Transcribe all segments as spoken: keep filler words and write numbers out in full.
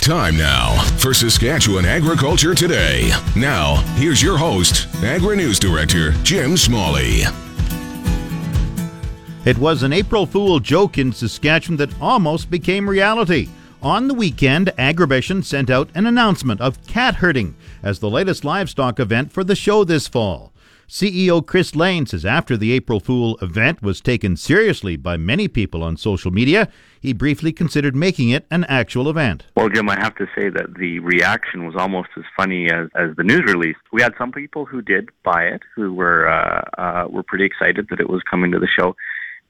Time now for Saskatchewan Agriculture Today. Now, here's your host, Agri-News Director Jim Smalley. It was an April Fool joke in Saskatchewan that almost became reality. On the weekend, Agribition sent out an announcement of cat herding as the latest livestock event for the show this fall. C E O Chris Lane says after the April Fool event was taken seriously by many people on social media, he briefly considered making it an actual event. Well, Jim, I have to say that the reaction was almost as funny as, as the news release. We had some people who did buy it, who were uh, uh, were pretty excited that it was coming to the show.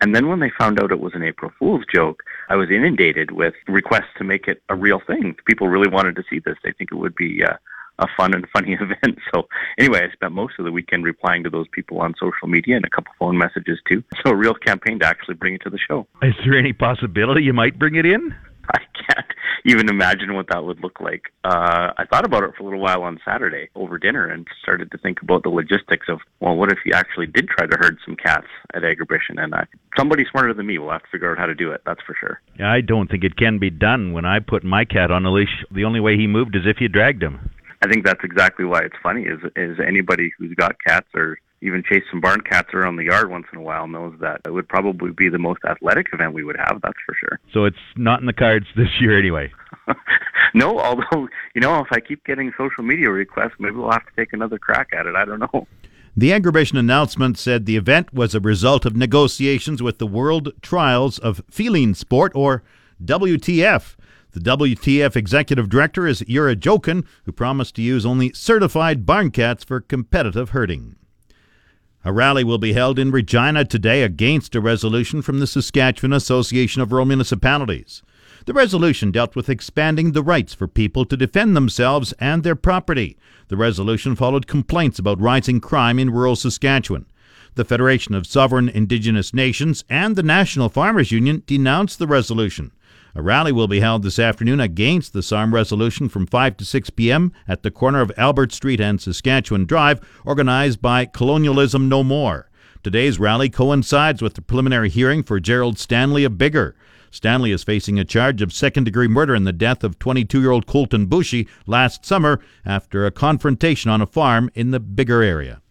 And then when they found out it was an April Fool's joke, I was inundated with requests to make it a real thing. People really wanted to see this. They think it would be Uh, a fun and funny event. So anyway, I spent most of the weekend replying to those people on social media and a couple phone messages too. So a real campaign to actually bring it to the show. Is there any possibility you might bring it in? I can't even imagine what that would look like. Uh, I thought about it for a little while on Saturday over dinner and started to think about the logistics of, well, what if you actually did try to herd some cats at Agribition? And I, somebody smarter than me will have to figure out how to do it, that's for sure. I don't think it can be done. When I put my cat on a leash, the only way he moved is if you dragged him. I think that's exactly why it's funny, is is anybody who's got cats or even chased some barn cats around the yard once in a while knows that it would probably be the most athletic event we would have, that's for sure. So it's not in the cards this year anyway. No, although, you know, if I keep getting social media requests, maybe we'll have to take another crack at it. I don't know. The Agribition announcement said the event was a result of negotiations with the World Trials of Feeling Sport, or W T F. The W T F executive director is Yura Jokin, who promised to use only certified barn cats for competitive herding. A rally will be held in Regina today against a resolution from the Saskatchewan Association of Rural Municipalities. The resolution dealt with expanding the rights for people to defend themselves and their property. The resolution followed complaints about rising crime in rural Saskatchewan. The Federation of Sovereign Indigenous Nations and the National Farmers Union denounced the resolution. A rally will be held this afternoon against the SARM resolution from five to six p.m. at the corner of Albert Street and Saskatchewan Drive, organized by Colonialism No More. Today's rally coincides with the preliminary hearing for Gerald Stanley of Bigger. Stanley is facing a charge of second-degree murder in the death of twenty-two-year-old Colton Boushie last summer after a confrontation on a farm in the Bigger area.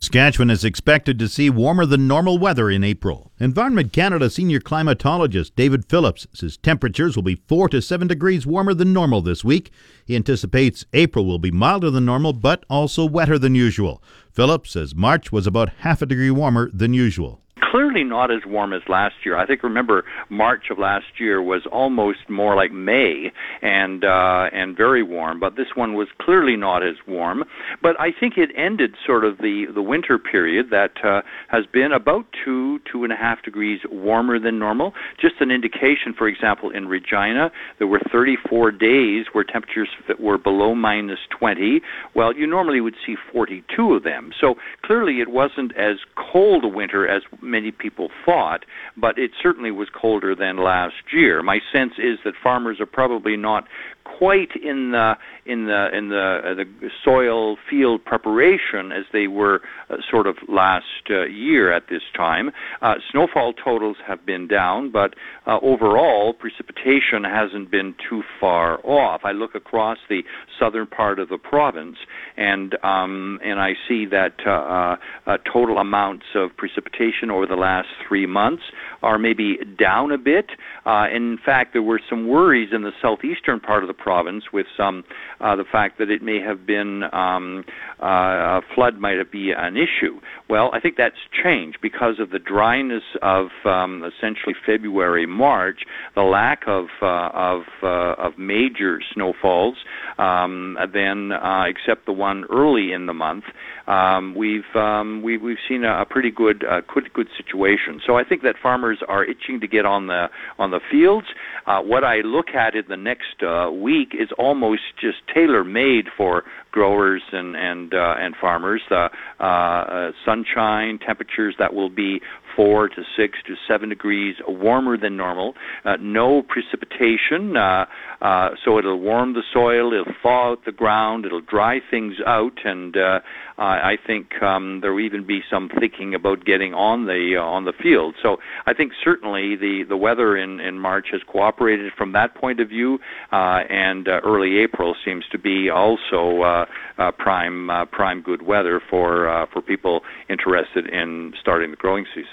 Saskatchewan is expected to see warmer than normal weather in April. Environment Canada senior climatologist David Phillips says temperatures will be four to seven degrees warmer than normal this week. He anticipates April will be milder than normal but also wetter than usual. Phillips says March was about half a degree warmer than usual. Clearly not as warm as last year. I think, remember, March of last year was almost more like May and uh, and very warm, but this one was clearly not as warm. But I think it ended sort of the, the winter period that uh, has been about two, two and a half degrees warmer than normal. Just an indication, for example, in Regina, there were thirty-four days where temperatures that were below minus twenty. Well, you normally would see forty-two of them. So clearly it wasn't as cold a winter as many people thought, but it certainly was colder than last year. My sense is that farmers are probably not quite in the in the in the, uh, the soil field preparation as they were uh, sort of last uh, year at this time. Uh, snowfall totals have been down, but uh, overall precipitation hasn't been too far off. I look across the southern part of the province, and um, and I see that uh, uh, total amounts of precipitation over the last three months are maybe down a bit. Uh, in fact, there were some worries in the southeastern part of the province with some uh, the fact that it may have been um, uh, a flood might be an issue. Well, I think that's changed because of the dryness of um, essentially February, March, the lack of uh, of uh, of major snowfalls. Um, then, uh, except the one early in the month, um, we've um, we, we've seen a pretty good uh, good good situation. So I think that farmers are itching to get on the on the fields. Uh, what I look at in the next uh, week is almost just tailor-made for growers and and uh, and farmers. The uh, uh, sunshine, temperatures that will be four to six to seven degrees warmer than normal. Uh, no precipitation. Uh, Uh, so it'll warm the soil, it'll thaw out the ground, it'll dry things out, and uh, I think um, there will even be some thinking about getting on the uh, on the field. So I think certainly the, the weather in, in March has cooperated from that point of view, uh, and uh, early April seems to be also uh, uh, prime uh, prime good weather for uh, for people interested in starting the growing season.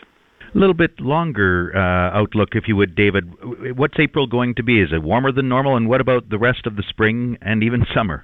A little bit longer uh, outlook, if you would, David. What's April going to be? Is it warmer than normal? And what about the rest of the spring and even summer?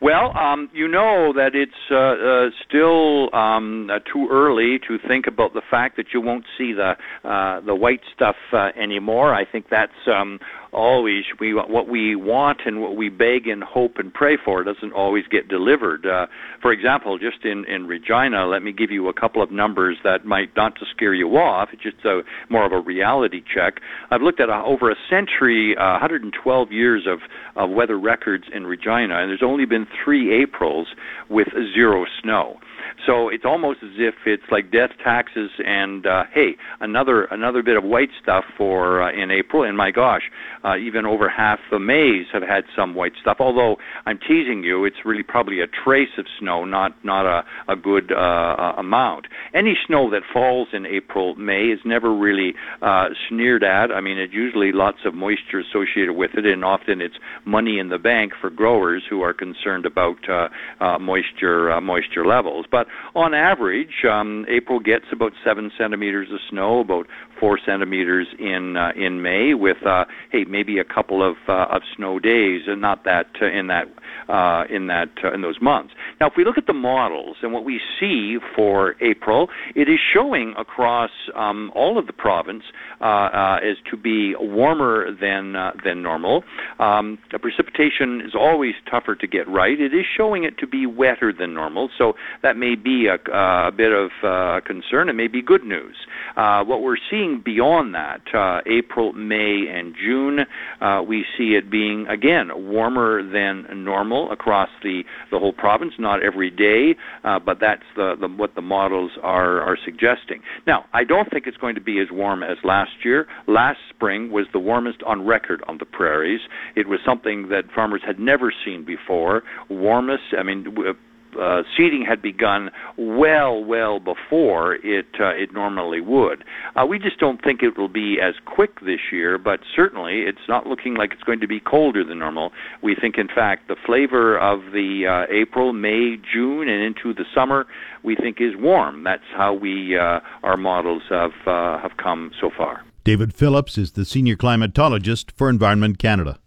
Well, um, you know that it's uh, uh, still um, uh, too early to think about the fact that you won't see the uh, the white stuff uh, anymore. I think that's um, always we what we want and what we beg and hope and pray for doesn't always get delivered. Uh, for example, just in, in Regina, let me give you a couple of numbers that might not to scare you off. It's just a, more of a reality check. I've looked at a, over a century, uh, one hundred twelve years of, of weather records in Regina, and there's only been three Aprils with zero snow. So it's almost as if it's like death, taxes, and uh, hey, another another bit of white stuff for uh, in April. And my gosh, uh, even over half the Mays have had some white stuff. Although I'm teasing you, it's really probably a trace of snow, not not a a good uh, amount. Any snow that falls in April, May is never really uh, sneered at. I mean, it's usually lots of moisture associated with it, and often it's money in the bank for growers who are concerned about uh, uh, moisture uh, moisture levels. But on average, um, April gets about seven centimeters of snow, about four centimeters in uh, in May, with uh, hey maybe a couple of uh, of snow days, and not that uh, in that uh, in that uh, in those months. Now, if we look at the models and what we see for April, it is showing across um, all of the province uh, uh, is to be warmer than uh, than normal. Um, the precipitation is always tougher to get right. It is showing it to be wetter than normal, so that may be a, uh, a bit of uh, concern. It may be good news. Uh, what we're seeing beyond that, uh, April, May, and June, uh, we see it being, again, warmer than normal across the, the whole province, not every day, uh, but that's the, the, what the models are, are suggesting. Now, I don't think it's going to be as warm as last year. Last spring was the warmest on record on the prairies. It was something that farmers had never seen before. Warmest, I mean, w- Uh, seeding had begun well, well before it uh, it normally would. Uh, we just don't think it will be as quick this year, but certainly it's not looking like it's going to be colder than normal. We think, in fact, the flavor of the uh, April, May, June, and into the summer, we think is warm. That's how we uh, our models have uh, have come so far. David Phillips is the senior climatologist for Environment Canada.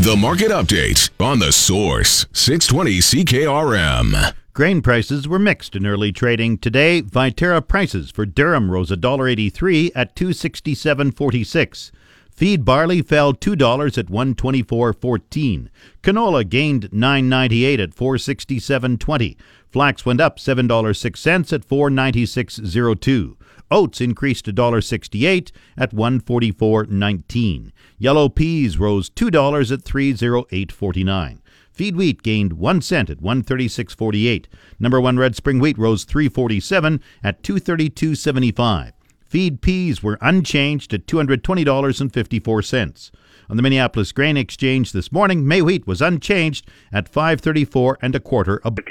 The Market Update on The Source, six twenty C K R M. Grain prices were mixed in early trading today. Viterra prices for durum rose one dollar eighty-three at two sixty-seven forty-six. Feed barley fell two dollars at one twenty-four fourteen. Canola gained nine ninety-eight at four sixty-seven twenty. Flax went up seven dollars and six cents at four ninety-six oh two. Oats increased one dollar sixty-eight at one forty-four nineteen. Yellow peas rose two dollars at three oh eight forty-nine. Feed wheat gained one cent at one thirty-six forty-eight. Number one red spring wheat rose three forty-seven at two thirty-two seventy-five. Feed peas were unchanged at two twenty dollars and fifty-four cents. On the Minneapolis Grain Exchange this morning, May wheat was unchanged at five thirty-four and a quarter above.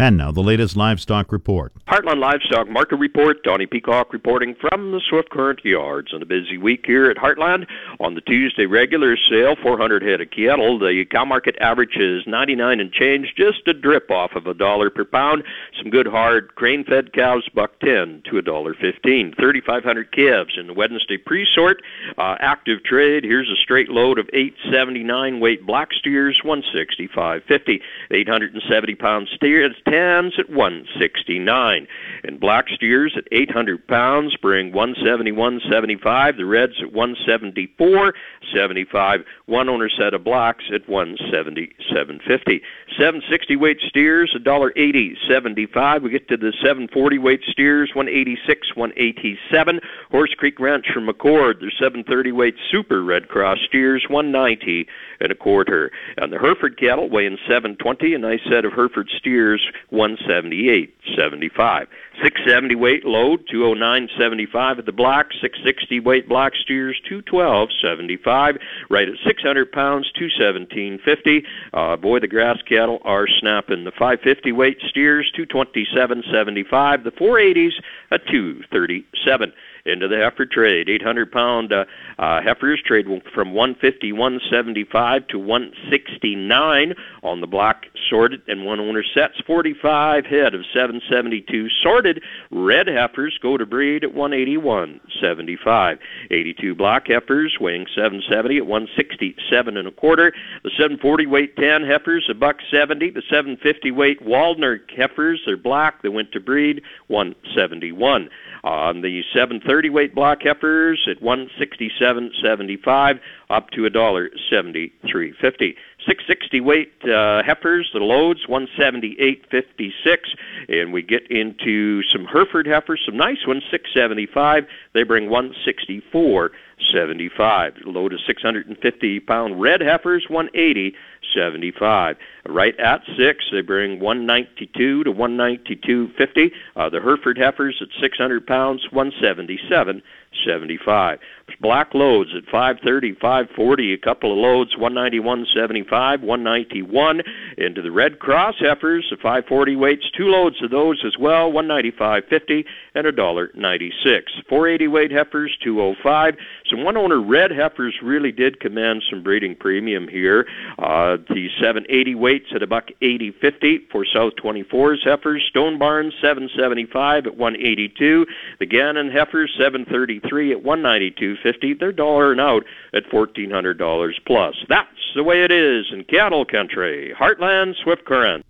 And now the latest livestock report. Heartland Livestock Market Report. Donnie Peacock reporting from the Swift Current yards. On a busy week here at Heartland, on the Tuesday regular sale, four hundred head of cattle. The cow market average is ninety-nine and change, just a drip off of a dollar per pound. Some good hard grain-fed cows, buck ten to a dollar fifteen. thirty-five hundred calves in the Wednesday pre-sort. Uh, active trade. Here's a straight load of eight seventy-nine weight black steers, one sixty-five fifty. eight seventy pound steers. Tams at one sixty-nine, and black steers at eight hundred pounds bring one seventy-one seventy-five. The reds at one seventy-four seventy-five. One owner set of blacks at one seventy-seven fifty. seven sixty weight steers one eighty seventy-five. We get to the seven forty weight steers one eighty-six one eighty-seven. Horse Creek Ranch from McCord, their seven thirty weight super red cross steers one ninety and a quarter. And the Hereford cattle weighing seven twenty. A nice set of Hereford steers. one seventy-eight seventy-five. six seventy weight load, two oh nine seventy-five at the block. six sixty weight block steers, two twelve seventy-five. Right at six hundred pounds, two seventeen fifty. Uh, boy, the grass cattle are snapping. The five fifty weight steers, two twenty-seven seventy-five. The four eighties, a two thirty-seven. Into the heifer trade, eight hundred pound uh, uh, heifers trade from one fifty-one seventy-five to one sixty-nine on the block, sorted and one owner sets. forty-five head of seven seventy-two sorted. Red heifers go to breed at one eighty-one seventy-five. eighty-two block heifers weighing seven seventy at one sixty-seven and a quarter. The seven forty weight ten heifers a buck seventy. The seven fifty weight Waldner heifers, they're black, they went to breed one seventy-one. On the seven thirty weight block heifers at one sixty-seven seventy-five up to one seventy-three fifty. six sixty weight uh, heifers, the loads one seventy-eight fifty-six, and we get into some Hereford heifers, some nice ones, six seventy-five. They bring one sixty-four seventy-five. Load of six hundred fifty pound red heifers, one eighty seventy-five. Right at six, they bring one ninety-two to one ninety-two fifty. Uh, the Hereford heifers at six hundred pounds, one seventy-seven seventy-five. Black loads at five thirty, five forty, a couple of loads, one ninety-one seventy-five, one ninety-one. Into the Red Cross heifers, the five forty weights, two loads of those as well, one ninety-five fifty and one ninety-six. four eighty weight heifers, two oh five. So one owner red heifers really did command some breeding premium here. Uh, the seven eighty weights at a buck eighty fifty for South twenty-fours heifers. Stone Barn, seven seventy-five at one eighty-two. The Gannon heifers, seven thirty-three at one ninety-two fifty. They're dollaring out at fourteen hundred dollars plus. That's the way it is in cattle country. Heartland, Swift Current.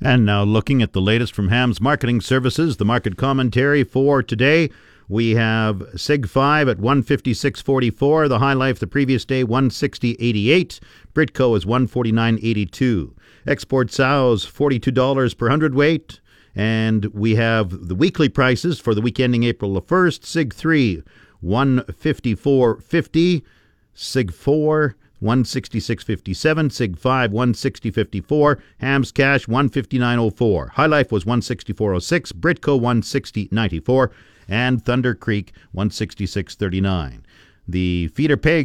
And now looking at the latest from Ham's Marketing Services, the market commentary for today. We have Sig five at one fifty-six forty-four. The High Life the previous day, one sixty eighty-eight. Britco is one forty-nine eighty-two. Export sows, forty-two dollars per hundredweight. And we have the weekly prices for the week ending April the first. Sig three, one fifty-four fifty. Sig four, one sixty-six fifty-seven. Sig five, one sixty fifty-four. Hams Cash, one fifty-nine oh four. High Life was one sixty-four oh six. Britco, one sixty ninety-four. And Thunder Creek, one sixty-six thirty-nine. The feeder pigs